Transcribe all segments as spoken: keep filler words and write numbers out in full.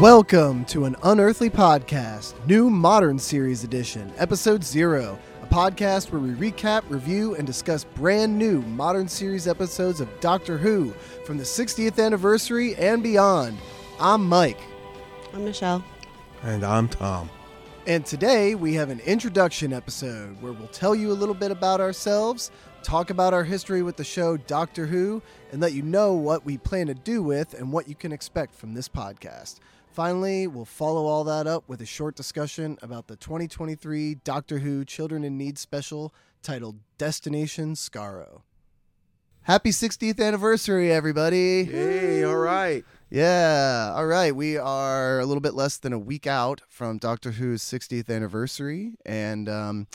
Welcome to an Unearthly Podcast, new modern series edition, episode zero, a podcast where we recap, review, and discuss brand new modern series episodes of Doctor Who from the sixtieth anniversary and beyond. I'm Mike. I'm Michelle. And I'm Tom. And today we have an introduction episode where we'll tell you a little bit about ourselves, talk about our history with the show Doctor Who, and let you know what we plan to do with and what you can expect from this podcast. Finally, we'll follow all that up with a short discussion about the twenty twenty-three Doctor Who Children in Need special titled Destination: Skaro. Happy sixtieth anniversary, everybody. Hey, all right. Yeah, all right. We are a little bit less than a week out from Doctor Who's sixtieth anniversary, and um,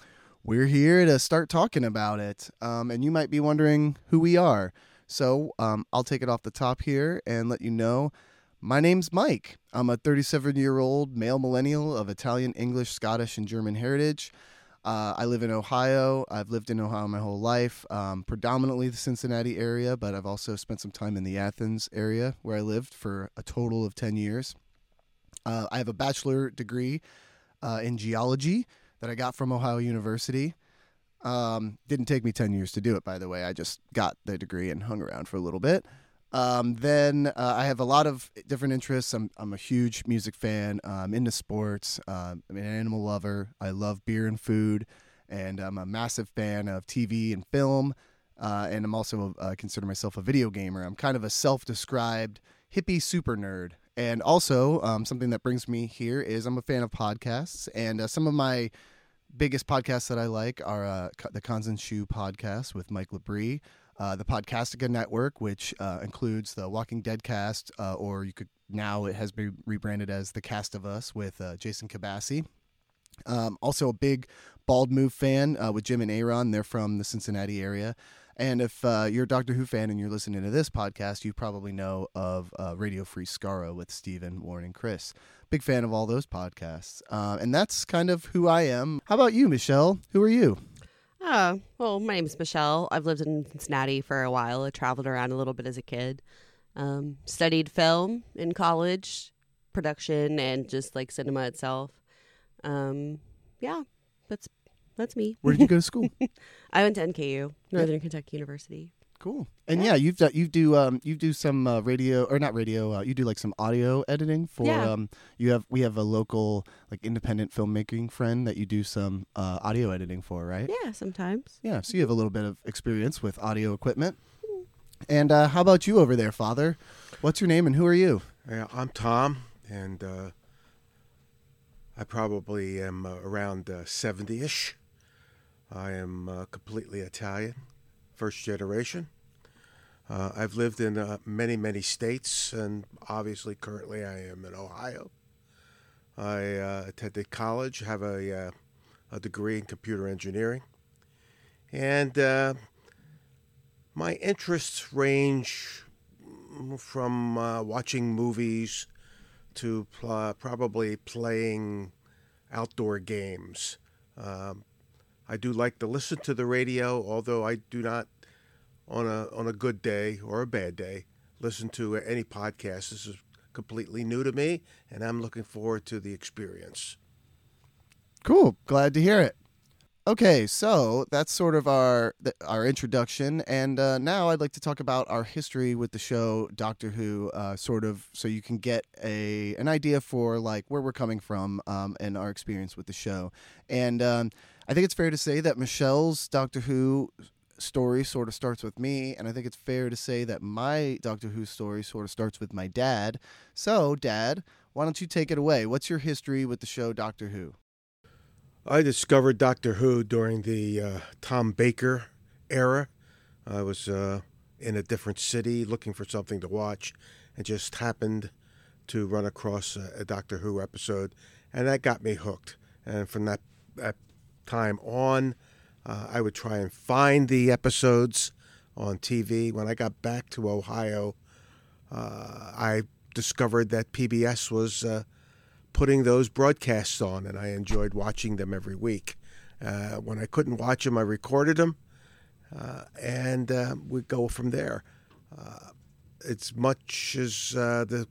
we're here to start talking about it. Um, and you might be wondering who we are. So um, I'll take it off the top here and let you know. My name's Mike. I'm a thirty-seven-year-old male millennial of Italian, English, Scottish, and German heritage. Uh, I live in Ohio. I've lived in Ohio my whole life, um, predominantly the Cincinnati area, but I've also spent some time in the Athens area where I lived for a total of ten years. Uh, I have a bachelor degree uh, in geology that I got from Ohio University. Um, didn't take me ten years to do it, by the way. I just got the degree and hung around for a little bit. Um, then uh, I have a lot of different interests. I'm I'm a huge music fan. Uh, I'm into sports. Uh, I'm an animal lover. I love beer and food, and I'm a massive fan of T V and film. Uh, and I'm also a, uh, consider myself a video gamer. I'm kind of a self-described hippie super nerd. And also um, something that brings me here is I'm a fan of podcasts, and uh, some of my biggest podcasts that I like are uh, the Cons and Shoe podcast with Mike Labrie. Uh, the Podcastica Network, which uh, includes the Walking Dead cast, uh, or you could now it has been rebranded as the Cast of Us with uh, Jason Cabassi. Um, also a big Bald Move fan uh, with Jim and Aaron. They're from the Cincinnati area. And if uh, you're a Doctor Who fan and you're listening to this podcast, you probably know of uh, Radio Free Skaro with Stephen, Warren, and Chris. Big fan of all those podcasts. Uh, and that's kind of who I am. How about you, Michelle? Who are you? Oh, well, my name's Michelle. I've lived in Cincinnati for a while. I traveled around a little bit as a kid. Um, studied film in college, production, and just like cinema itself. Um, yeah, that's that's me. Where did you go to school? I went to N K U, Northern yeah. Kentucky University. Cool. And yeah, yeah you've done, you do um, you do some uh, radio or not radio. Uh, you do like some audio editing for. Yeah. Um, you have we have a local like independent filmmaking friend that you do some uh, audio editing for, right? Yeah, sometimes. Yeah, so you have a little bit of experience with audio equipment. Mm. And uh, how about you over there, Father? What's your name and who are you? Yeah, I'm Tom, and uh, I probably am uh, around uh, seventy-ish. I am uh, completely Italian, first generation. Uh, I've lived in uh, many, many states, and obviously currently I am in Ohio. I uh, attended college, have a, uh, a degree in computer engineering, and uh, my interests range from uh, watching movies to pl- probably playing outdoor games. Um, I do like to listen to the radio, although I do not on a on a good day or a bad day, listen to any podcast. This is completely new to me, and I'm looking forward to the experience. Cool. Glad to hear it. Okay, so that's sort of our our introduction, and uh, now I'd like to talk about our history with the show Doctor Who, uh, sort of, so you can get a an idea for like where we're coming from um, and our experience with the show. And um, I think it's fair to say that Michelle's Doctor Who story sort of starts with me, and I think it's fair to say that my Doctor Who story sort of starts with my dad. So, Dad, why don't you take it away? What's your history with the show Doctor Who? I discovered Doctor Who during the uh, Tom Baker era. I was uh, in a different city looking for something to watch and just happened to run across a, a Doctor Who episode, and that got me hooked. And from that, that time on, Uh, I would try and find the episodes on T V. When I got back to Ohio, uh, I discovered that P B S was uh, putting those broadcasts on, and I enjoyed watching them every week. Uh, when I couldn't watch them, I recorded them, uh, and uh, we'd go from there. Uh, as much as uh, the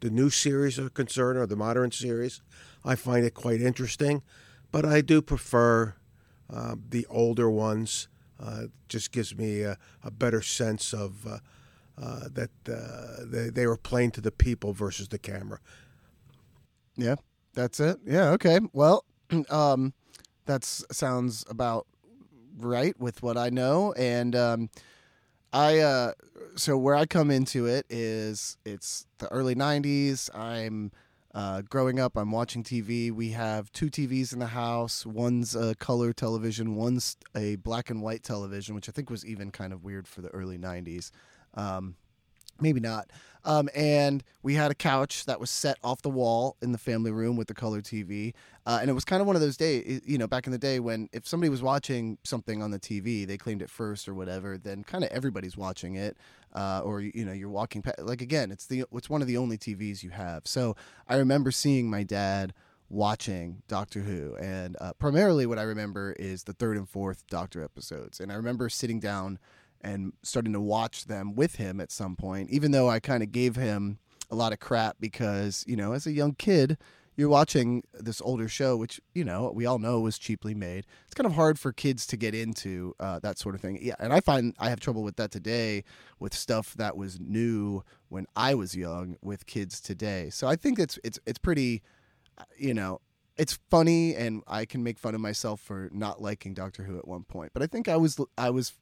the new series are concerned, or the modern series, I find it quite interesting, but I do prefer uh, the older ones. Uh, just gives me a, a better sense of uh, uh, that uh, they, they were playing to the people versus the camera. Yeah, that's it. Yeah, okay. Well, um, that sounds about right with what I know. And um, I uh, so where I come into it is it's the early nineties. I'm uh, growing up. I'm watching T V. We have two T Vs in the house. One's a color television. One's a black and white television, which I think was even kind of weird for the early nineties. Um, maybe not. Um, and we had a couch that was set off the wall in the family room with the color T V. Uh, and it was kind of one of those days, you know, back in the day when if somebody was watching something on the T V, they claimed it first or whatever, then kind of everybody's watching it. Uh, or, you know, you're walking past, like, again, it's the, it's one of the only T Vs you have. So I remember seeing my dad watching Doctor Who. And uh, primarily what I remember is the third and fourth Doctor episodes. And I remember sitting down and starting to watch them with him at some point, even though I kind of gave him a lot of crap because, you know, as a young kid, you're watching this older show, which, you know, we all know was cheaply made. It's kind of hard for kids to get into uh, that sort of thing. Yeah, and I find I have trouble with that today with stuff that was new when I was young with kids today. So I think it's it's it's pretty, you know, it's funny, and I can make fun of myself for not liking Doctor Who at one point. But I think I was I was.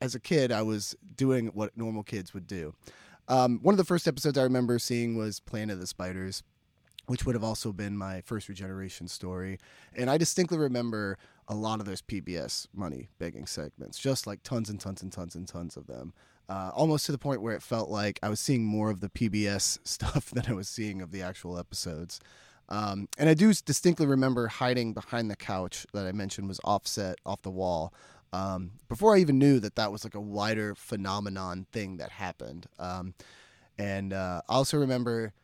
As a kid, I was doing what normal kids would do. Um, one of the first episodes I remember seeing was Planet of the Spiders, which would have also been my first regeneration story. And I distinctly remember a lot of those P B S money begging segments, just like tons and tons and tons and tons of them, uh, almost to the point where it felt like I was seeing more of the P B S stuff than I was seeing of the actual episodes. Um, and I do distinctly remember hiding behind the couch that I mentioned was offset off the wall. Um, before I even knew that that was like a wider phenomenon thing that happened. Um, and uh, I also remember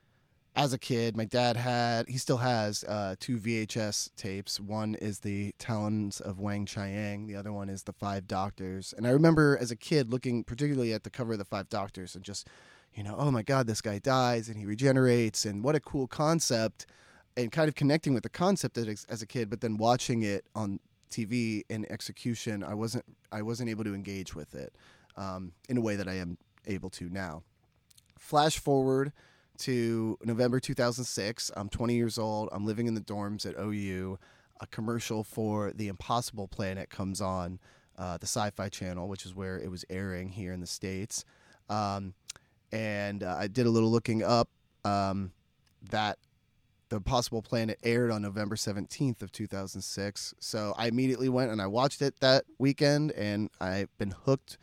as a kid, my dad had, he still has uh, two V H S tapes. One is the Talons of Wang Chiang. The other one is the Five Doctors. And I remember as a kid looking particularly at the cover of the Five Doctors and just, you know, oh my God, this guy dies and he regenerates and what a cool concept, and kind of connecting with the concept as a kid, but then watching it on T V and execution, I wasn't I wasn't able to engage with it um, in a way that I am able to now. Flash forward to November two thousand six. I'm twenty years old. I'm living in the dorms at O U. A commercial for The Impossible Planet comes on uh, the Sci-Fi Channel, which is where it was airing here in the States. Um, and uh, I did a little looking up um, that The Impossible Planet aired on November seventeenth of two thousand six. So I immediately went and I watched it that weekend, and I've been hooked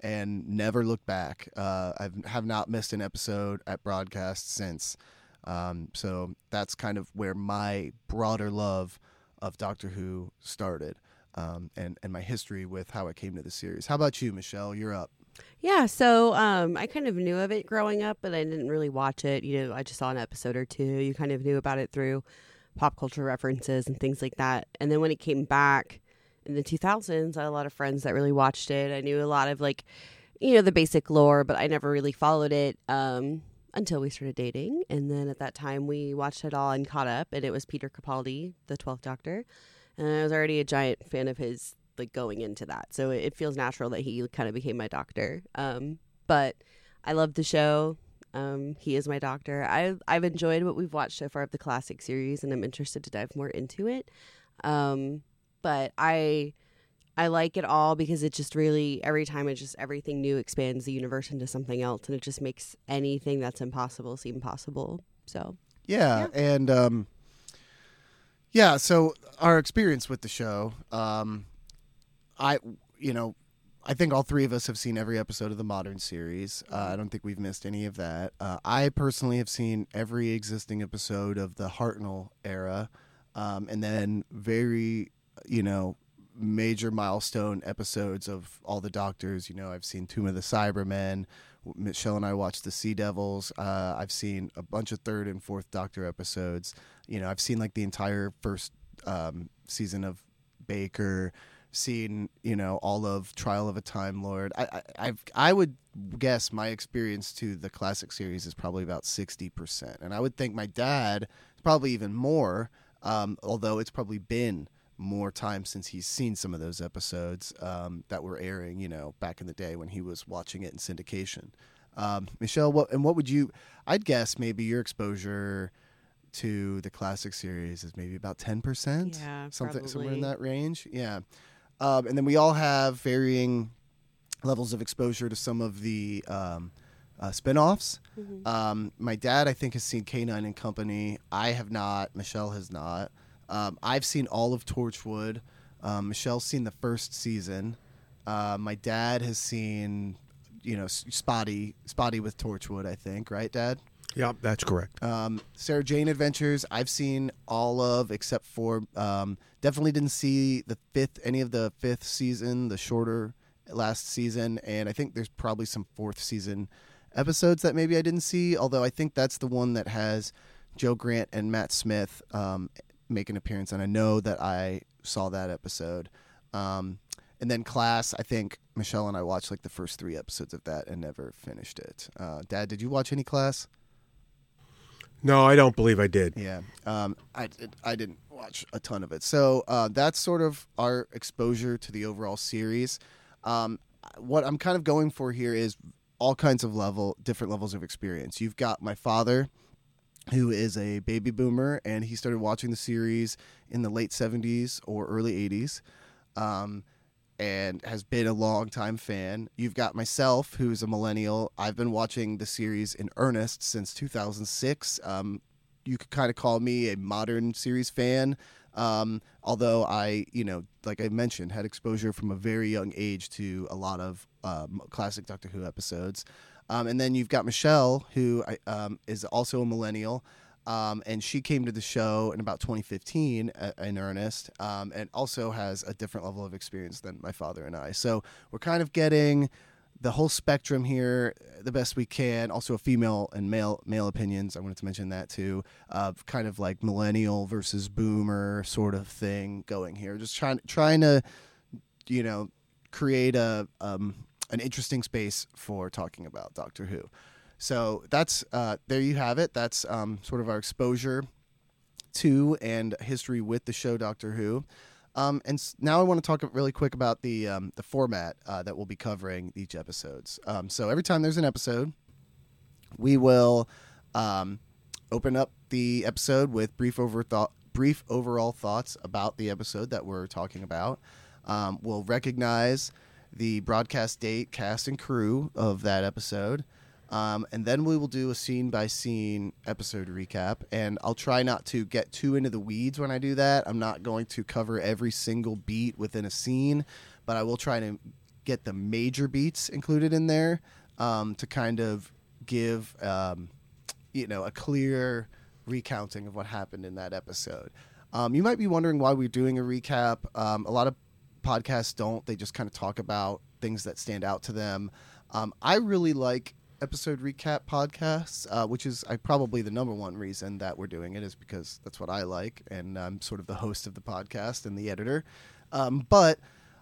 and never looked back. Uh, I have not missed an episode at broadcast since. Um, so that's kind of where my broader love of Doctor Who started, um, and, and my history with how I came to the series. How about you, Michelle? You're up. Yeah, so um, I kind of knew of it growing up, but I didn't really watch it. You know, I just saw an episode or two. You kind of knew about it through pop culture references and things like that. And then when it came back in the two thousands, I had a lot of friends that really watched it. I knew a lot of, like, you know, the basic lore, but I never really followed it um, until we started dating. And then at that time, we watched it all and caught up, and it was Peter Capaldi, the twelfth Doctor. And I was already a giant fan of his, like, going into that, so it feels natural that he kind of became my doctor. Um, but I love the show. Um, he is my doctor. I, I've enjoyed what we've watched so far of the classic series, and I'm interested to dive more into it. Um, but I I like it all because it just really, every time it just, everything new expands the universe into something else, and it just makes anything that's impossible seem possible. So yeah, yeah. and um, yeah. So our experience with the show. Um, I, you know, I think all three of us have seen every episode of the modern series. Uh, I don't think we've missed any of that. Uh, I personally have seen every existing episode of the Hartnell era, um, and then very, you know, major milestone episodes of all the Doctors. You know, I've seen Tomb of the Cybermen, Michelle and I watched The Sea Devils. Uh, I've seen a bunch of third and fourth Doctor episodes. You know, I've seen like the entire first um, season of Baker. Seen, you know, all of Trial of a Time Lord. I, I, I've, I would guess my experience to the classic series is probably about sixty percent. And I would think my dad probably even more, um, although it's probably been more time since he's seen some of those episodes um, that were airing, you know, back in the day when he was watching it in syndication. Um, Michelle, what and what would you, I'd guess maybe your exposure to the classic series is maybe about ten percent, yeah, something probably. Somewhere in that range. Yeah. Um, and then we all have varying levels of exposure to some of the um, uh, spinoffs. Mm-hmm. Um, my dad, I think, has seen K nine and Company. I have not. Michelle has not. Um, I've seen all of Torchwood. Um, Michelle's seen the first season. Uh, my dad has seen, you know, spotty, spotty with Torchwood, I think. Right, Dad? Yeah, that's correct. Um, Sarah Jane Adventures, I've seen all of, except for um, definitely didn't see the fifth, any of the fifth season, the shorter last season, and I think there's probably some fourth season episodes that maybe I didn't see. Although I think that's the one that has Joe Grant and Matt Smith um, make an appearance, and I know that I saw that episode. Um, and then Class, I think Michelle and I watched like the first three episodes of that and never finished it. Uh, Dad, did you watch any Class? No, I don't believe I did. Yeah, um, I I didn't watch a ton of it. So uh, that's sort of our exposure to the overall series. Um, what I'm kind of going for here is all kinds of level, different levels of experience. You've got my father, who is a baby boomer, and he started watching the series in the late seventies or early eighties, um, and has been a longtime fan. You've got myself, who's a millennial. I've been watching the series in earnest since two thousand six. Um, you could kind of call me a modern series fan, um, although I, you know, like I mentioned, had exposure from a very young age to a lot of uh, classic Doctor Who episodes. Um, and then you've got Michelle, who I, um, is also a millennial. Um, and she came to the show in about twenty fifteen uh, in earnest, um, and also has a different level of experience than my father and I. So we're kind of getting the whole spectrum here the best we can. Also, female and male male opinions. I wanted to mention that too, uh, kind of like millennial versus boomer sort of thing going here. Just trying trying to, you know, create a um, an interesting space for talking about Doctor Who. So that's uh, there you have it. That's um, sort of our exposure to and history with the show Doctor Who. Um, and now I want to talk really quick about the um, the format uh, that we'll be covering each episodes. Um, so every time there's an episode, we will um, open up the episode with brief over thought, brief overall thoughts about the episode that we're talking about. Um, we'll recognize the broadcast date, cast, and crew of that episode. Um, and then we will do a scene-by-scene episode recap, and I'll try not to get too into the weeds when I do that. I'm not going to cover every single beat within a scene, but I will try to get the major beats included in there um, to kind of give, um, you know, a clear recounting of what happened in that episode. Um, you might be wondering why we're doing a recap. Um, a lot of podcasts don't. They just kind of talk about things that stand out to them. Um, I really like episode recap podcasts, uh, which is I probably the number one reason that we're doing it is because that's what I like, and I'm sort of the host of the podcast and the editor. Um, but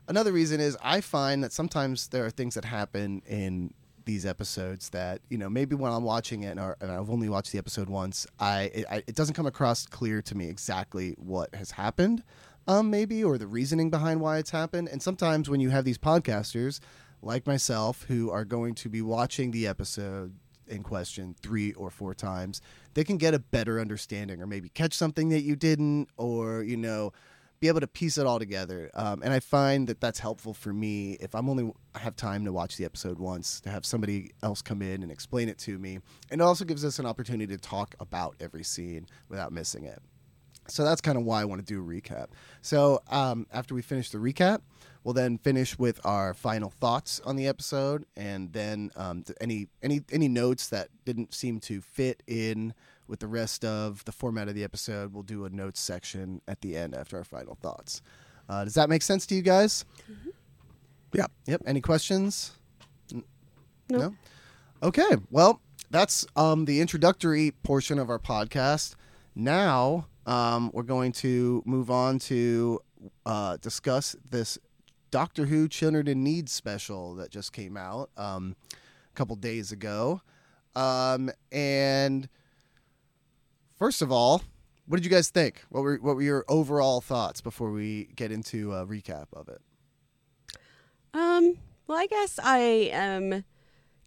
another reason is I find that sometimes there are things that happen in these episodes that, you know, maybe when I'm watching it, and, are, and I've only watched the episode once, I it, I it doesn't come across clear to me exactly what has happened, um, maybe, or the reasoning behind why it's happened. And sometimes when you have these podcasters like myself, who are going to be watching the episode in question three or four times, they can get a better understanding, or maybe catch something that you didn't, or, you know, be able to piece it all together. Um, and I find that that's helpful for me if I'm only have time to watch the episode once, to have somebody else come in and explain it to me. And it also gives us an opportunity to talk about every scene without missing it. So that's kind of why I want to do a recap. So um, after we finish the recap, we'll then finish with our final thoughts on the episode, and then um, any any any notes that didn't seem to fit in with the rest of the format of the episode. We'll do a notes section at the end after our final thoughts. Uh, does that make sense to you guys? Mm-hmm. Yeah. Yep. Any questions? N- no. no? Okay, well, that's um, the introductory portion of our podcast. Now um, we're going to move on to uh, discuss this Doctor Who Children in Need special that just came out um, a couple days ago. Um, and first of all, what did you guys think? What were what were your overall thoughts before we get into a recap of it? Um. Well, I guess I am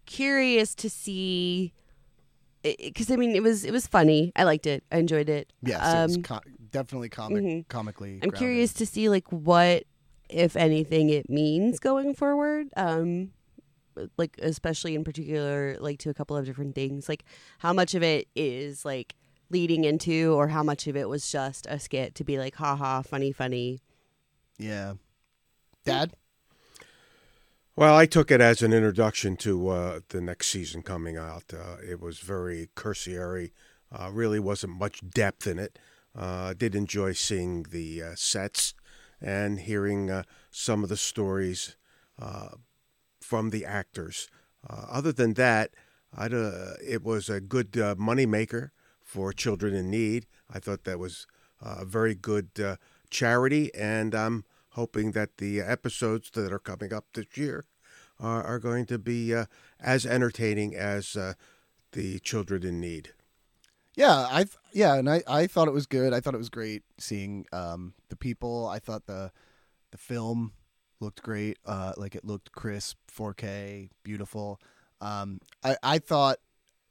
curious to see, because I mean, it was it was funny. I liked it. I enjoyed it. Yes, um, it was com- definitely comic, mm-hmm. comically. I'm grounded. Curious to see like what, if anything, it means going forward. Um, like especially in particular, like to a couple of different things. Like how much of it is like leading into, or how much of it was just a skit to be like, ha ha, funny, funny. Yeah, Dad. Well, I took it as an introduction to uh, the next season coming out. Uh, it was very cursory. Uh, really wasn't much depth in it. Uh, I did enjoy seeing the uh, sets and hearing uh, some of the stories uh, from the actors. Uh, other than that, I'd, uh, it was a good uh, moneymaker for Children in Need. I thought that was a very good uh, charity, and I'm um, hoping that the episodes that are coming up this year are, are going to be uh, as entertaining as uh, the Children in Need. Yeah, I yeah, and I, I thought it was good. I thought it was great seeing um, the people. I thought the the film looked great. Uh, like it looked crisp, four K, beautiful. Um, I I thought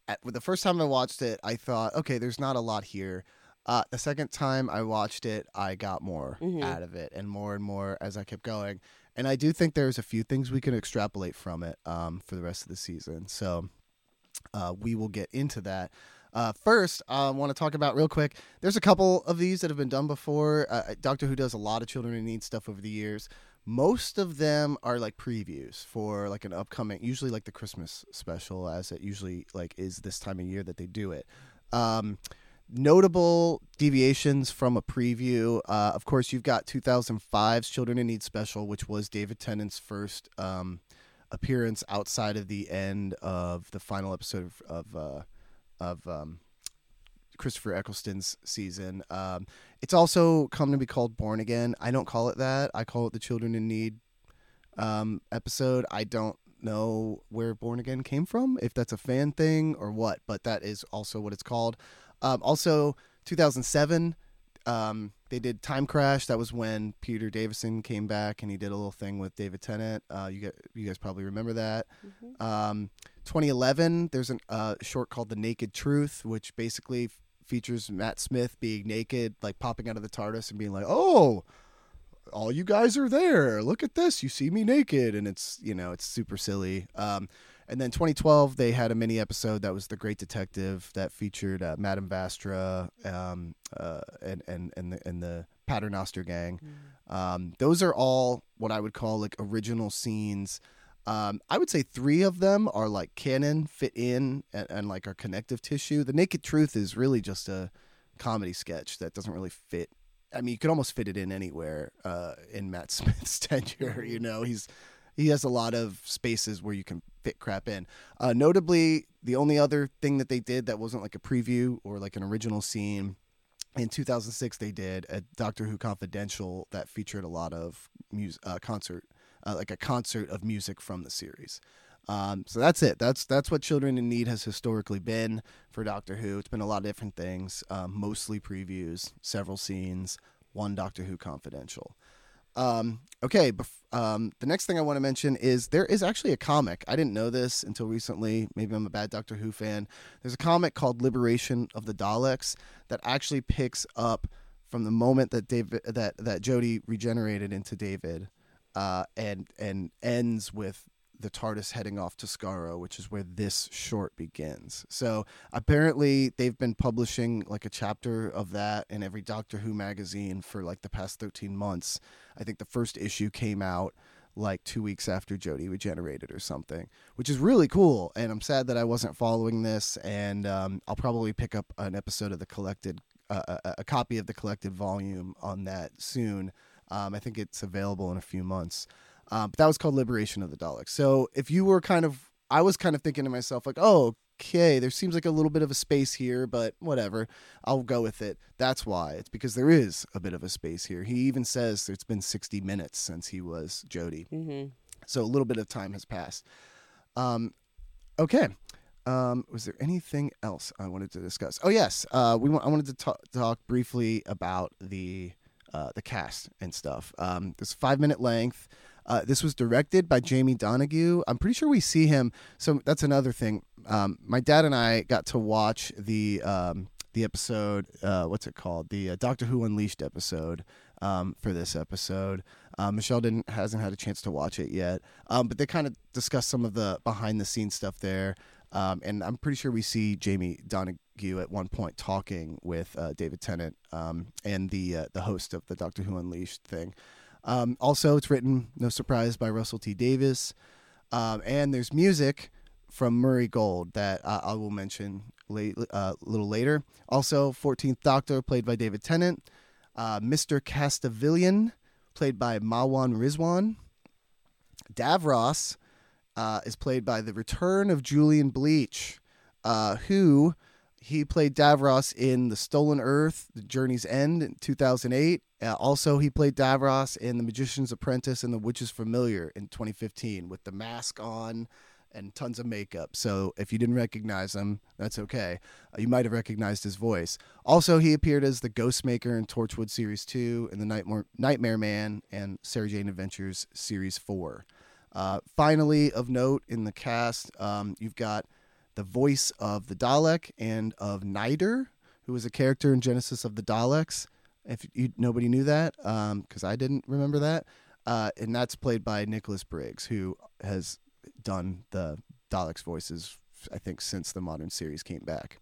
at, the first time I watched it, I thought, okay, there's not a lot here. Uh, the second time I watched it, I got more mm-hmm. out of it, and more and more as I kept going. And I do think there's a few things we can extrapolate from it um, for the rest of the season. So uh, we will get into that. Uh, first, I want to talk about real quick. There's a couple of these that have been done before. Uh, Doctor Who does a lot of Children in Need stuff over the years. Most of them are like previews for like an upcoming, usually like the Christmas special, as it usually like is this time of year that they do it. Um, Notable deviations from a preview. Uh, of course, you've got two thousand five's Children in Need special, which was David Tennant's first um, appearance outside of the end of the final episode of of, uh, of um, Christopher Eccleston's season. Um, it's also come to be called Born Again. I don't call it that. I call it the Children in Need um, episode. I don't know where Born Again came from, if that's a fan thing or what, but that is also what it's called. Um, also, two thousand seven, um, they did Time Crash. That was when Peter Davison came back and he did a little thing with David Tennant. Uh, you guys, you guys probably remember that. Mm-hmm. Um, twenty eleven, there's a uh, short called The Naked Truth, which basically f- features Matt Smith being naked, like popping out of the TARDIS and being like, oh, all you guys are there. Look at this. You see me naked. And it's, you know, it's super silly. Um And then twenty twelve, they had a mini episode that was The Great Detective that featured uh, Madame Vastra um, uh, and and and the, and the Paternoster gang. Mm. Um, those are all what I would call like original scenes. Um, I would say three of them are like canon, fit in, and, and like our connective tissue. The Naked Truth is really just a comedy sketch that doesn't really fit. I mean, you could almost fit it in anywhere uh, in Matt Smith's tenure. You know, he's he has a lot of spaces where you can fit crap in. Uh, notably, the only other thing that they did that wasn't like a preview or like an original scene, in two thousand six they did a Doctor Who Confidential that featured a lot of music, uh, concert, uh, like a concert of music from the series. Um, so that's it. That's that's what Children in Need has historically been for Doctor Who. It's been a lot of different things, um, mostly previews, several scenes, one Doctor Who Confidential. Um, okay, bef- um, the next thing I want to mention is there is actually a comic. I didn't know this until recently. Maybe I'm a bad Doctor Who fan. There's a comic called Liberation of the Daleks that actually picks up from the moment that David, that, that Jodie regenerated into David, uh, and, and ends with the TARDIS heading off to Skaro, which is where this short begins. So apparently they've been publishing like a chapter of that in every Doctor Who magazine for like the past thirteen months. I think the first issue came out like two weeks after Jodie regenerated or something, which is really cool. And I'm sad that I wasn't following this, and um, I'll probably pick up an episode of the collected, uh, a, a copy of the collected volume on that soon. Um, I think it's available in a few months. Um, but that was called Liberation of the Daleks. So if you were kind of I was kind of thinking to myself, like, oh, okay, there seems like a little bit of a space here, but whatever, I'll go with it. That's why. It's because there is a bit of a space here. He even says it's been sixty minutes since he was Jodie. Mm-hmm. So a little bit of time has passed. Um, okay. Um, was there anything else I wanted to discuss? Oh, yes. Uh, we want, I wanted to talk, talk briefly about the uh, the cast and stuff. Um, this five-minute length. Uh, this was directed by Jamie Donoghue. I'm pretty sure we see him. So that's another thing. Um, my dad and I got to watch the um, the episode. Uh, what's it called? The uh, Doctor Who Unleashed episode um, for this episode. Uh, Michelle didn't hasn't had a chance to watch it yet. Um, but they kind of discussed some of the behind the scenes stuff there. Um, and I'm pretty sure we see Jamie Donoghue at one point talking with uh, David Tennant um, and the uh, the host of the Doctor Who Unleashed thing. Um, also, it's written, no surprise, by Russell T. Davis. Um, and there's music from Murray Gold that uh, I will mention late, uh, a little later. Also, fourteenth Doctor, played by David Tennant. Uh, Mister Castavillian, played by Mawaan Rizwan. Davros uh, is played by the return of Julian Bleach, uh, who... He played Davros in The Stolen Earth, The Journey's End in two thousand eight. Uh, also, he played Davros in The Magician's Apprentice and The Witch's Familiar in twenty fifteen with the mask on and tons of makeup. So if you didn't recognize him, that's okay. Uh, you might have recognized his voice. Also, he appeared as the Ghostmaker in Torchwood Series two and The Nightmare, Nightmare Man and Sarah Jane Adventures Series four. Uh, finally, of note in the cast, um, you've got the voice of the Dalek and of Nider, who was a character in Genesis of the Daleks. If you, nobody knew that, because um, I didn't remember that. Uh, and that's played by Nicholas Briggs, who has done the Daleks voices, I think, since the modern series came back.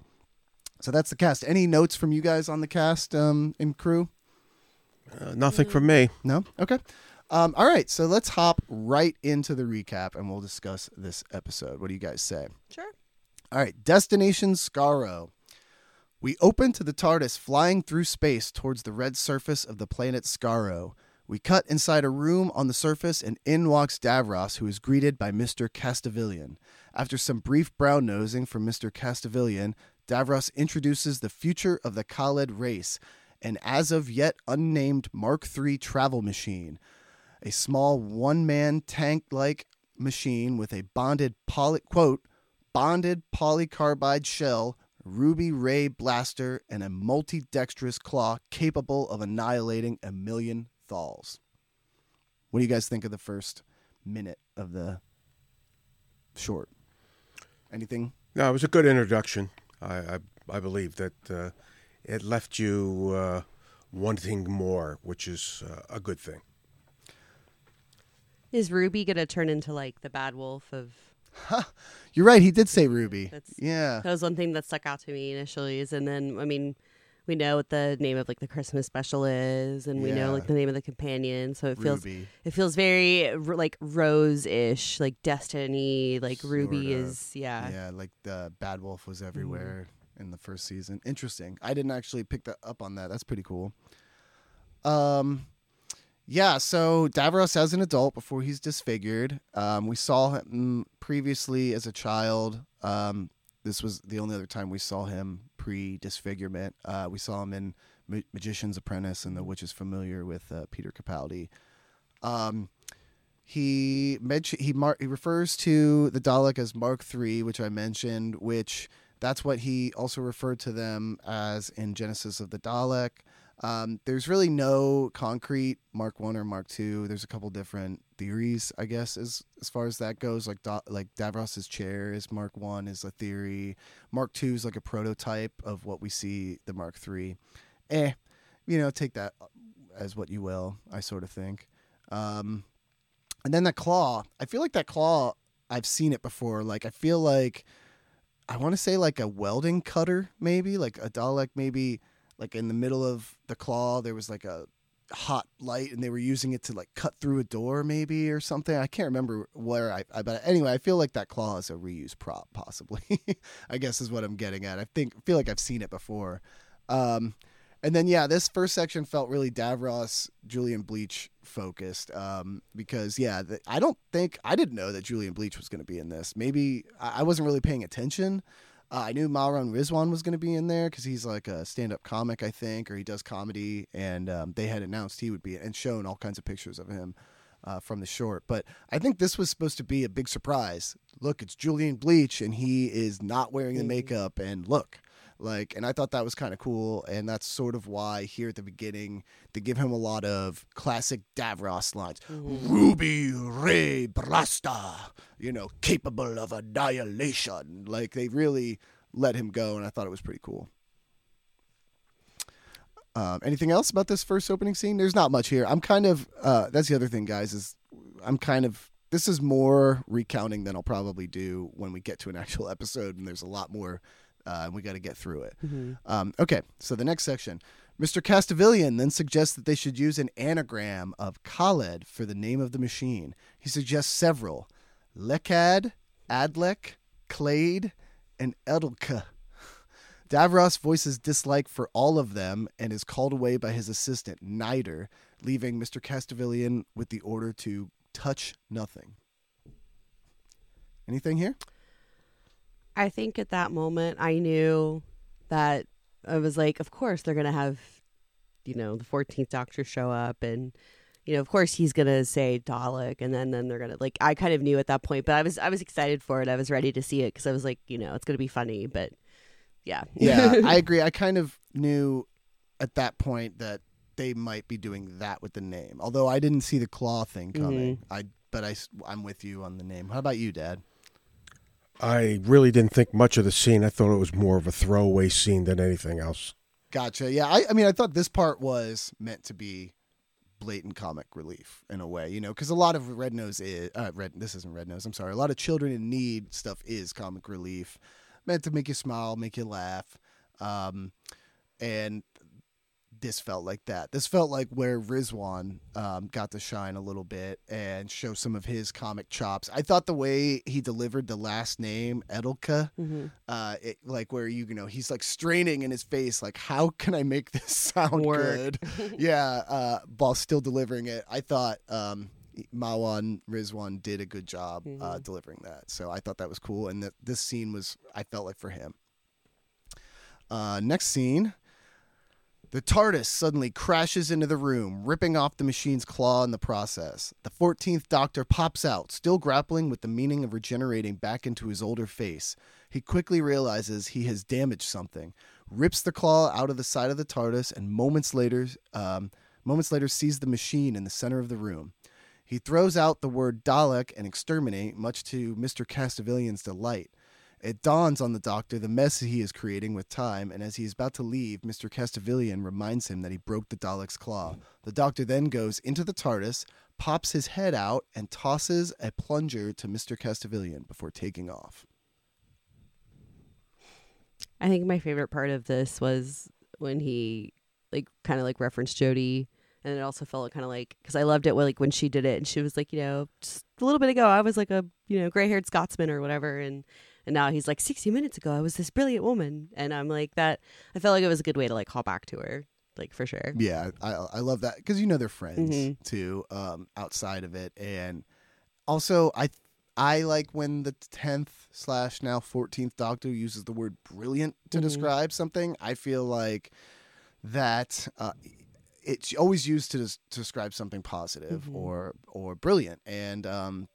So that's the cast. Any notes from you guys on the cast um, and crew? Uh, nothing from me. No? Okay. Um, all right. So let's hop right into the recap, and we'll discuss this episode. What do you guys say? Sure. All right, Destination Skaro. We open to the TARDIS flying through space towards the red surface of the planet Skaro. We cut inside a room on the surface and in walks Davros, who is greeted by Mister Castavillian. After some brief brown-nosing from Mister Castavillian, Davros introduces the future of the Khaled race, an as-of-yet unnamed Mark three travel machine, a small one-man tank-like machine with a bonded poly- quote, bonded polycarbide shell, ruby ray blaster, and a multi-dexterous claw capable of annihilating a million Thals. What do you guys think of the first minute of the short? Anything? No, it was a good introduction. I I, I believe that uh, it left you uh, wanting more, which is uh, a good thing. Is Ruby going to turn into like the bad wolf of... Huh. You're right. He did say Ruby. That's, yeah. That was one thing that stuck out to me initially. Is and then, I mean, we know what the name of like the Christmas special is, and we yeah. know like the name of the companion. So it feels Ruby. It feels very like Rose-ish, like Destiny, like sort Ruby of. Is. Yeah. Yeah. Like the Bad Wolf was everywhere mm-hmm. in the first season. Interesting. I didn't actually pick that up on that. That's pretty cool. Um. Yeah, so Davros as an adult before he's disfigured. Um, we saw him previously as a child. Um, this was the only other time we saw him pre-disfigurement. Uh, we saw him in Ma- Magician's Apprentice and The Witch's Familiar with uh, Peter Capaldi. Um, he men- he, mar- he refers to the Dalek as Mark three, which I mentioned, which that's what he also referred to them as in Genesis of the Dalek. Um, there's really no concrete Mark one or Mark two. There's a couple different theories, I guess, as as far as that goes. Like Do- like Davros's chair is Mark one is a theory. Mark two is like a prototype of what we see the Mark three. Eh, you know, take that as what you will, I sort of think. Um, and then that claw. I feel like that claw, I've seen it before. Like, I feel like, I want to say like a welding cutter, maybe. Like a Dalek, maybe... Like in the middle of the claw, there was like a hot light and they were using it to like cut through a door maybe or something. I can't remember where I, I but anyway, I feel like that claw is a reuse prop possibly, I guess is what I'm getting at. I think feel like I've seen it before. Um, And then, yeah, this first section felt really Davros, Julian Bleach focused, um, because, yeah, the, I don't think I didn't know that Julian Bleach was going to be in this. Maybe I, I wasn't really paying attention. Uh, I knew Mawaan Rizwan was going to be in there because he's like a stand-up comic, I think, or he does comedy. And um, they had announced he would be and shown all kinds of pictures of him uh, from the short. But I think this was supposed to be a big surprise. Look, it's Julian Bleach, and he is not wearing the makeup. And look. Like, and I thought that was kind of cool, and that's sort of why here at the beginning they give him a lot of classic Davros lines. Ooh. Ruby Ray Brasta, you know, capable of annihilation. Like, they really let him go, and I thought it was pretty cool. Um, anything else about this first opening scene? There's not much here. I'm kind of, uh, that's the other thing, guys, is I'm kind of, this is more recounting than I'll probably do when we get to an actual episode, and there's a lot more. Uh, and we got to get through it. Mm-hmm. Um, okay, so the next section. Mister Castavillian then suggests that they should use an anagram of Khaled for the name of the machine. He suggests several. Lekad, Adlek, Clade, and Edelka. Davros voices dislike for all of them and is called away by his assistant, Nider, leaving Mister Castavillian with the order to touch nothing. Anything here? I think at that moment I knew that I was like, of course they're going to have, you know, the fourteenth Doctor show up, and, you know, of course he's going to say Dalek, and then, then they're going to, like, I kind of knew at that point, but I was I was excited for it. I was ready to see it because I was like, you know, it's going to be funny, but yeah. Yeah, I agree. I kind of knew at that point that they might be doing that with the name, although I didn't see the claw thing coming. Mm-hmm. I But I, I'm with you on the name. How about you, Dad? I really didn't think much of the scene. I thought it was more of a throwaway scene than anything else. Gotcha. Yeah, I, I mean, I thought this part was meant to be blatant comic relief in a way, you know, because a lot of Red Nose is uh, Red. This isn't Red Nose. I'm sorry. A lot of Children in Need stuff is comic relief, meant to make you smile, make you laugh, um, and this felt like that. This felt like where Rizwan um, got to shine a little bit and show some of his comic chops. I thought the way he delivered the last name, Edelka, mm-hmm. uh, it, like where, you, you know, he's like straining in his face, like, how can I make this sound Work. good? yeah, uh, while still delivering it. I thought um, Mawaan Rizwan did a good job mm-hmm. uh, delivering that. So I thought that was cool. And that this scene was, I felt like, for him. Uh, next scene. The TARDIS suddenly crashes into the room, ripping off the machine's claw in the process. The fourteenth Doctor pops out, still grappling with the meaning of regenerating back into his older face. He quickly realizes he has damaged something, rips the claw out of the side of the TARDIS, and moments later, um, moments later sees the machine in the center of the room. He throws out the word Dalek and exterminate, much to Mister Castavillian's delight. It dawns on the Doctor the mess he is creating with time, and as he is about to leave, Mister Castavillian reminds him that he broke the Dalek's claw. The Doctor then goes into the TARDIS, pops his head out, and tosses a plunger to Mister Castavillian before taking off. I think my favorite part of this was when he like kind of like referenced Jodie, and it also felt kind of like, because I loved it when, like, when she did it, and she was like, you know, just a little bit ago, I was like a, you know, gray-haired Scotsman or whatever, and And now he's like, sixty minutes ago, I was this brilliant woman. And I'm like that. I felt like it was a good way to like call back to her, like for sure. Yeah, I I love that because, you know, they're friends mm-hmm. too um, outside of it. And also, I I like when the tenth slash now fourteenth Doctor uses the word brilliant to mm-hmm. describe something. I feel like that uh, it's always used to, des- to describe something positive mm-hmm. or or brilliant. And um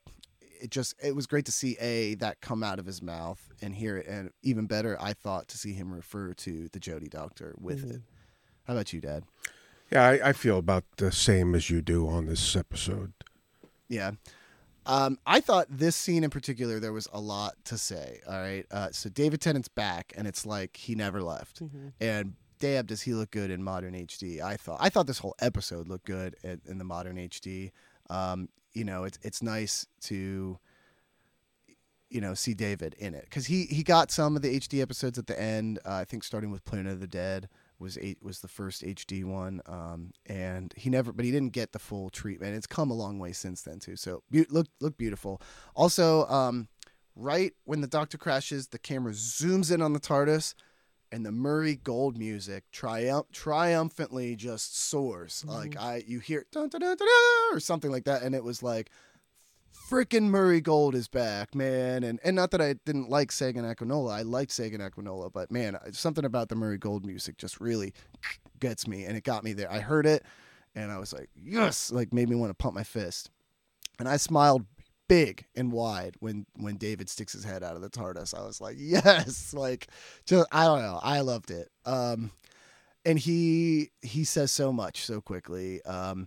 It just it was great to see a that come out of his mouth and hear it, and even better, I thought, to see him refer to the Jodie Doctor with mm-hmm. it. How about you, Dad? Yeah, I, I feel about the same as you do on this episode. Yeah, um, I thought this scene in particular there was a lot to say. All right, uh, so David Tennant's back, and it's like he never left. Mm-hmm. And damn, does he look good in modern H D? I thought I thought this whole episode looked good in, in the modern H D. Um, you know, it's, it's nice to, you know, see David in it. Cause he, he got some of the H D episodes at the end. Uh, I think starting with Planet of the Dead was eight was the first H D one. Um, and he never, but he didn't get the full treatment. It's come a long way since then too. So be- look, look beautiful. Also, um, right when the Doctor crashes, the camera zooms in on the TARDIS and the Murray Gold music triumph triumphantly just soars. Mm-hmm. Like I, you hear dun, dun, dun, dun, dun, or something like that, and it was like, freaking Murray Gold is back, man. And and not that I didn't like Sagan Akinola, I liked Sagan Akinola, but man, something about the Murray Gold music just really gets me, and it got me there. I heard it, and I was like, yes, like made me want to pump my fist, and I smiled big and wide when when David sticks his head out of the TARDIS. I was like, yes, like just I don't know, I loved it. Um, and he he says so much so quickly. Um.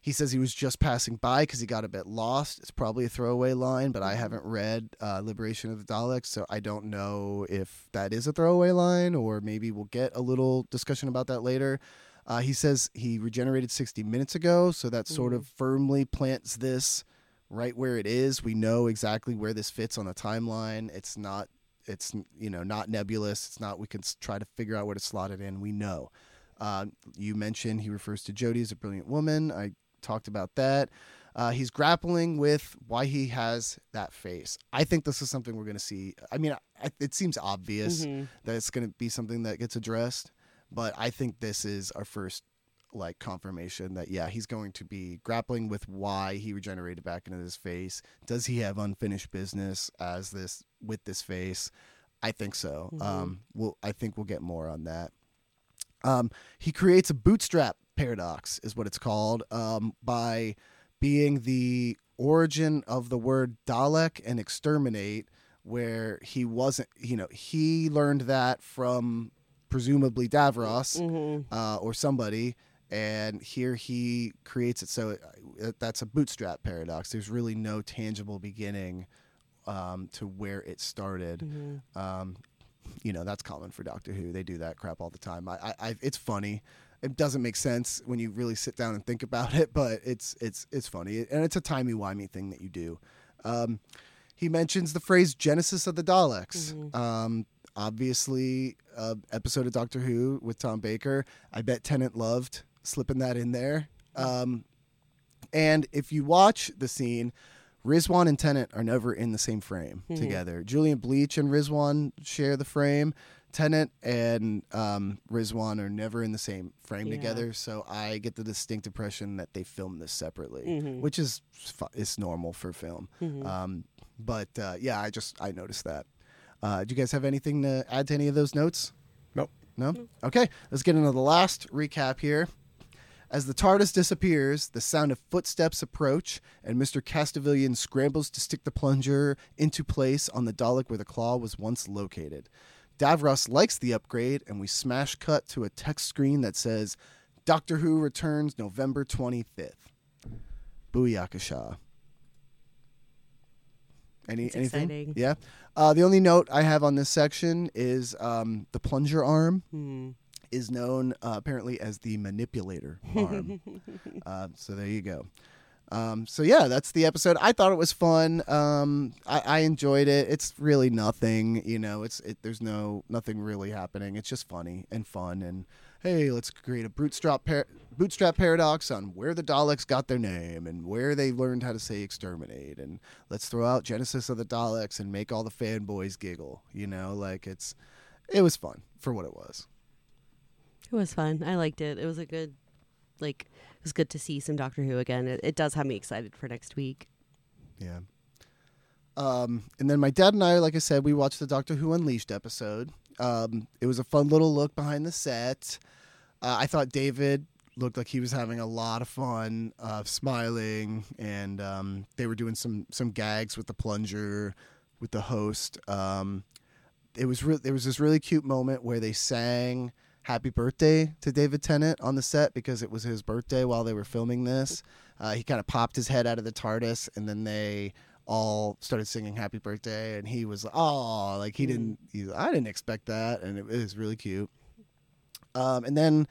He says he was just passing by because he got a bit lost. It's probably a throwaway line, but I haven't read uh, Liberation of the Daleks, so I don't know if that is a throwaway line, or maybe we'll get a little discussion about that later. Uh, he says he regenerated sixty minutes ago, so that sort of firmly plants this right where it is. We know exactly where this fits on the timeline. It's not, it's you know, not nebulous. It's not we can try to figure out where to slot it in. We know. Uh, you mentioned he refers to Jodie as a brilliant woman. I talked about that. Uh, he's grappling with why he has that face. I think this is something we're going to see. I mean, I, it seems obvious mm-hmm. that it's going to be something that gets addressed, but I think this is our first like confirmation that, yeah, he's going to be grappling with why he regenerated back into this face. Does he have unfinished business as this with this face? I think so. Mm-hmm. Um, we'll, I think we'll get more on that. Um, he creates a bootstrap paradox is what it's called, um, by being the origin of the word Dalek and exterminate, where he wasn't, you know, he learned that from presumably Davros mm-hmm. uh, or somebody, and here he creates it. So uh, that's a bootstrap paradox. There's really no tangible beginning um, to where it started. Mm-hmm. Um, you know, that's common for Doctor Who. They do that crap all the time. I, I, I it's funny. It doesn't make sense when you really sit down and think about it, but it's it's it's funny, and it's a timey-wimey thing that you do. Um, he mentions the phrase Genesis of the Daleks. Mm-hmm. Um, obviously, uh, episode of Doctor Who with Tom Baker. I bet Tennant loved slipping that in there. Um, and if you watch the scene, Rizwan and Tennant are never in the same frame mm-hmm. together. Julian Bleach and Rizwan share the frame. Tennant and um, Rizwan are never in the same frame yeah. together, so I get the distinct impression that they filmed this separately, mm-hmm. which is it's normal for film. Mm-hmm. Um, but uh, yeah, I just I noticed that. Uh, do you guys have anything to add to any of those notes? Nope. No. Nope. Okay, let's get into the last recap here. As the TARDIS disappears, the sound of footsteps approach, and Mister Castavillian scrambles to stick the plunger into place on the Dalek where the claw was once located. Davros likes the upgrade, and we smash cut to a text screen that says, Doctor Who returns November twenty-fifth. Booyakasha. Any, it's anything? Exciting. Yeah. Uh, the only note I have on this section is um, the plunger arm hmm. is known uh, apparently as the manipulator arm. uh, so there you go. Um, so yeah, that's the episode. I thought it was fun. Um, I, I enjoyed it. It's really nothing, you know, it's, it, there's no, nothing really happening. It's just funny and fun. And hey, let's create a bootstrap par- bootstrap paradox on where the Daleks got their name and where they learned how to say exterminate. And let's throw out Genesis of the Daleks and make all the fanboys giggle, you know, like it's, it was fun for what it was. It was fun. I liked it. It was a good, like, it was good to see some Doctor Who again. It, it does have me excited for next week. Yeah. Um, and then my dad and I, like I said, we watched the Doctor Who Unleashed episode. Um, it was a fun little look behind the set. Uh, I thought David looked like he was having a lot of fun, uh, smiling, and um, they were doing some some gags with the plunger, with the host. Um, it was re- there was this really cute moment where they sang Happy Birthday to David Tennant on the set because it was his birthday while they were filming this. Uh, he kind of popped his head out of the TARDIS, and then they all started singing Happy Birthday, and he was like, oh, like he didn't, he, I didn't expect that. And it, it was really cute. Um, and then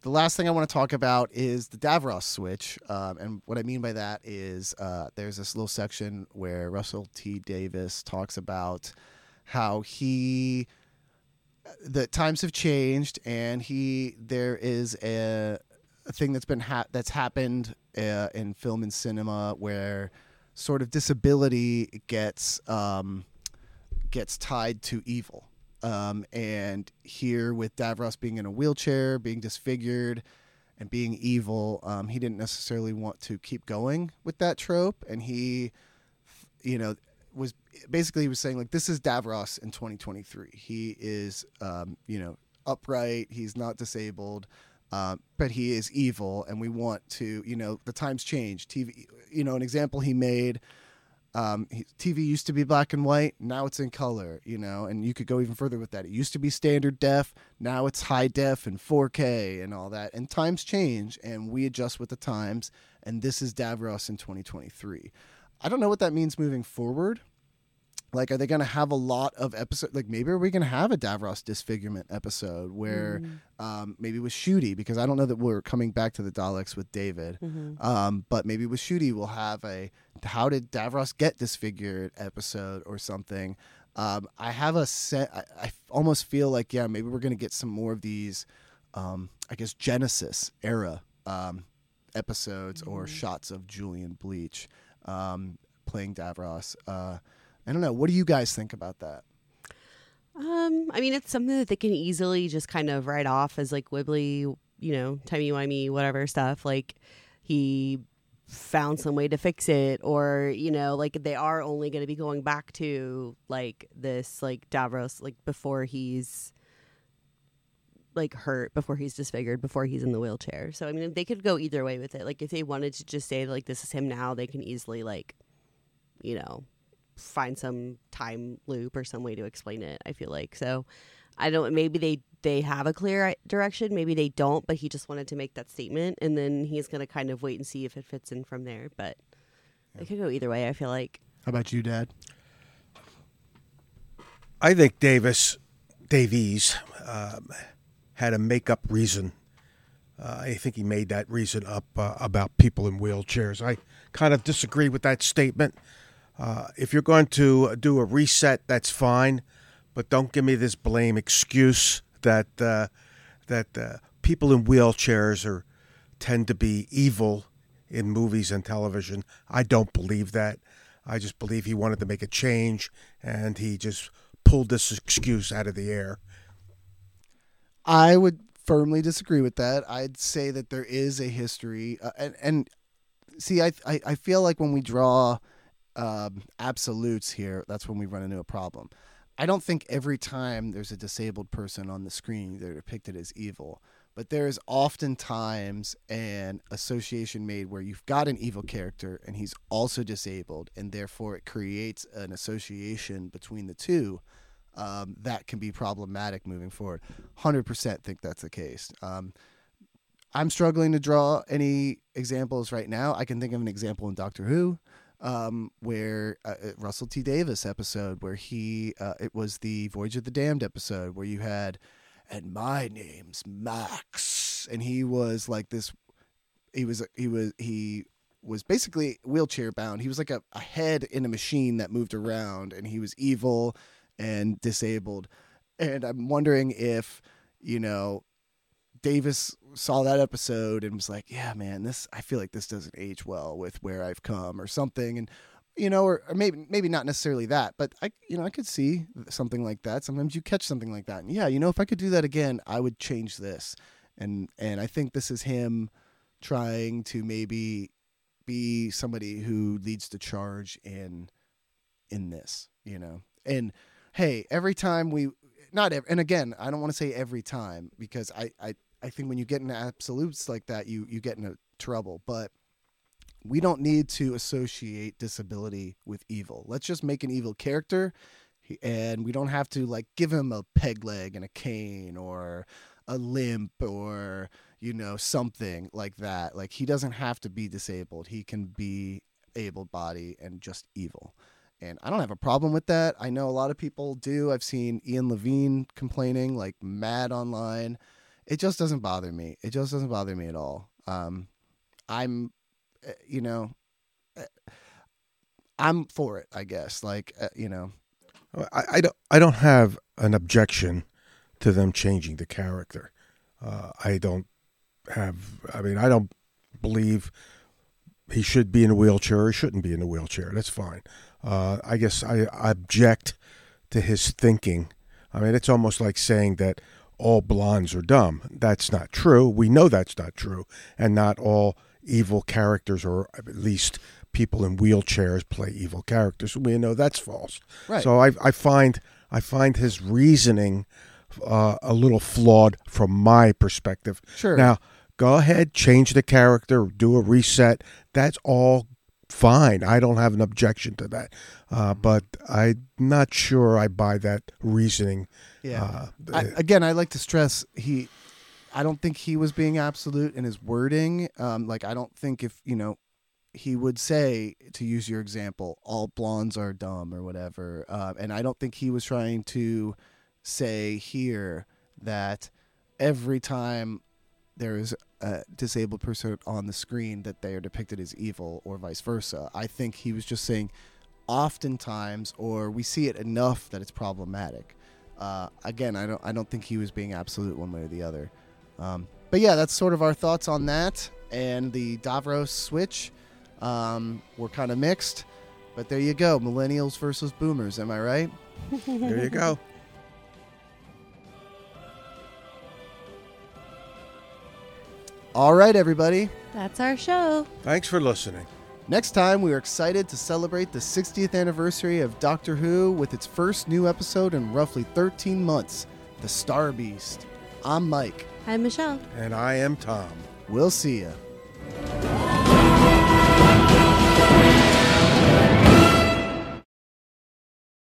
the last thing I want to talk about is the Davros switch. Um, and what I mean by that is uh, there's this little section where Russell T. Davis talks about how he... the times have changed, and he there is a, a thing that's been ha- that's happened uh, in film and cinema where sort of disability gets um, gets tied to evil, Um, and here with Davros being in a wheelchair, being disfigured, and being evil, um, he didn't necessarily want to keep going with that trope. And he, you know, was basically he was saying, like, this is Davros in twenty twenty-three. He is, um, you know, upright. He's not disabled, uh, but he is evil. And we want to, you know, the times change. T V, you know, an example he made. Um, T V used to be black and white. Now it's in color, you know, and you could go even further with that. It used to be standard def. Now it's high def and four K and all that. And times change and we adjust with the times. And this is Davros in twenty twenty-three. I don't know what that means moving forward. Like, are they going to have a lot of episodes? Like, maybe are we going to have a Davros disfigurement episode where mm-hmm. um, maybe with Shooty, because I don't know that we're coming back to the Daleks with David, mm-hmm. um, but maybe with Shooty we'll have a how did Davros get disfigured episode or something. Um, I have a set. I, I almost feel like, yeah, maybe we're going to get some more of these, um, I guess, Genesis era um, episodes mm-hmm. or shots of Julian Bleach um, playing Davros. Uh, I don't know. What do you guys think about that? Um, I mean, it's something that they can easily just kind of write off as like wibbly, you know, timey-wimey, whatever stuff. Like he found some way to fix it, or, you know, like they are only going to be going back to like this, like Davros, like before he's like hurt, before he's disfigured, before he's in the wheelchair. So, I mean, they could go either way with it. Like if they wanted to just say like this is him now, they can easily like, you know, find some time loop or some way to explain it, I feel like. So I don't, maybe they they have a clear direction, maybe they don't, but he just wanted to make that statement, and then he's going to kind of wait and see if it fits in from there. But yeah, it could go either way, I feel like. How about you, Dad? I think Davis Davies um, had a make-up reason. Uh, I think he made that reason up uh, about people in wheelchairs. I kind of disagree with that statement. Uh, if you're going to do a reset, that's fine, but don't give me this blame excuse that uh, that uh, people in wheelchairs are tend to be evil in movies and television. I don't believe that. I just believe he wanted to make a change, and he just pulled this excuse out of the air. I would firmly disagree with that. I'd say that there is a history, uh, and and see, I, I I feel like when we draw Um, absolutes here, that's when we run into a problem. I don't think every time there's a disabled person on the screen they're depicted as evil, but there is oftentimes an association made where you've got an evil character and he's also disabled, and therefore it creates an association between the two um, that can be problematic moving forward. one hundred percent think that's the case. Um, I'm struggling to draw any examples right now. I can think of an example in Doctor Who. Um, where uh, Russell T. Davis episode where he uh, it was the Voyage of the Damned episode where you had, and my name's Max, and he was like this, he was he was he was basically wheelchair bound. He was like a, a head in a machine that moved around, and he was evil and disabled. And I'm wondering if, you know, Davis saw that episode and was like, yeah, man, this, I feel like this doesn't age well with where I've come or something. And, you know, or, or maybe, maybe not necessarily that, but I, you know, I could see something like that. Sometimes you catch something like that. And yeah, you know, if I could do that again, I would change this. And, and I think this is him trying to maybe be somebody who leads the charge in, in this, you know, and hey, every time we, not every, and again, I don't want to say every time, because I, I, I think when you get into absolutes like that, you, you get into trouble. But we don't need to associate disability with evil. Let's just make an evil character, and we don't have to like give him a peg leg and a cane or a limp or, you know, something like that. Like, he doesn't have to be disabled. He can be able-bodied and just evil. And I don't have a problem with that. I know a lot of people do. I've seen Ian Levine complaining like mad online. It just doesn't bother me. It just doesn't bother me at all. Um, I'm, you know, I'm for it, I guess. Like, uh, you know, I, I don't, I don't have an objection to them changing the character. Uh, I don't have. I mean, I don't believe he should be in a wheelchair or shouldn't be in a wheelchair. That's fine. Uh, I guess I, I object to his thinking I mean, it's almost like saying that all blondes are dumb. That's not true. We know that's not true. And not all evil characters, or at least people in wheelchairs, play evil characters. We know that's false. Right. So I, I find I find his reasoning uh, a little flawed from my perspective. Sure. Now, go ahead, change the character, do a reset. That's all fine. I don't have an objection to that. Uh, but I'm not sure I buy that reasoning. Yeah. Uh, I, again, I like to stress he. I don't think he was being absolute in his wording. Um, like, I don't think if, you know, he would say, to use your example, all blondes are dumb or whatever. Uh, and I don't think he was trying to say here that every time there is a disabled person on the screen that they are depicted as evil or vice versa. I think he was just saying oftentimes, or we see it enough that it's problematic. Uh, again, I don't, I don't think he was being absolute one way or the other. Um, but yeah, that's sort of our thoughts on that and the Davros switch. Um, we're kind of mixed, but there you go. Millennials versus boomers. Am I right? There you go. All right, everybody. That's our show. Thanks for listening. Next time, we are excited to celebrate the sixtieth anniversary of Doctor Who with its first new episode in roughly thirteen months, The Star Beast. I'm Mike. I'm Michelle. And I am Tom. We'll see ya.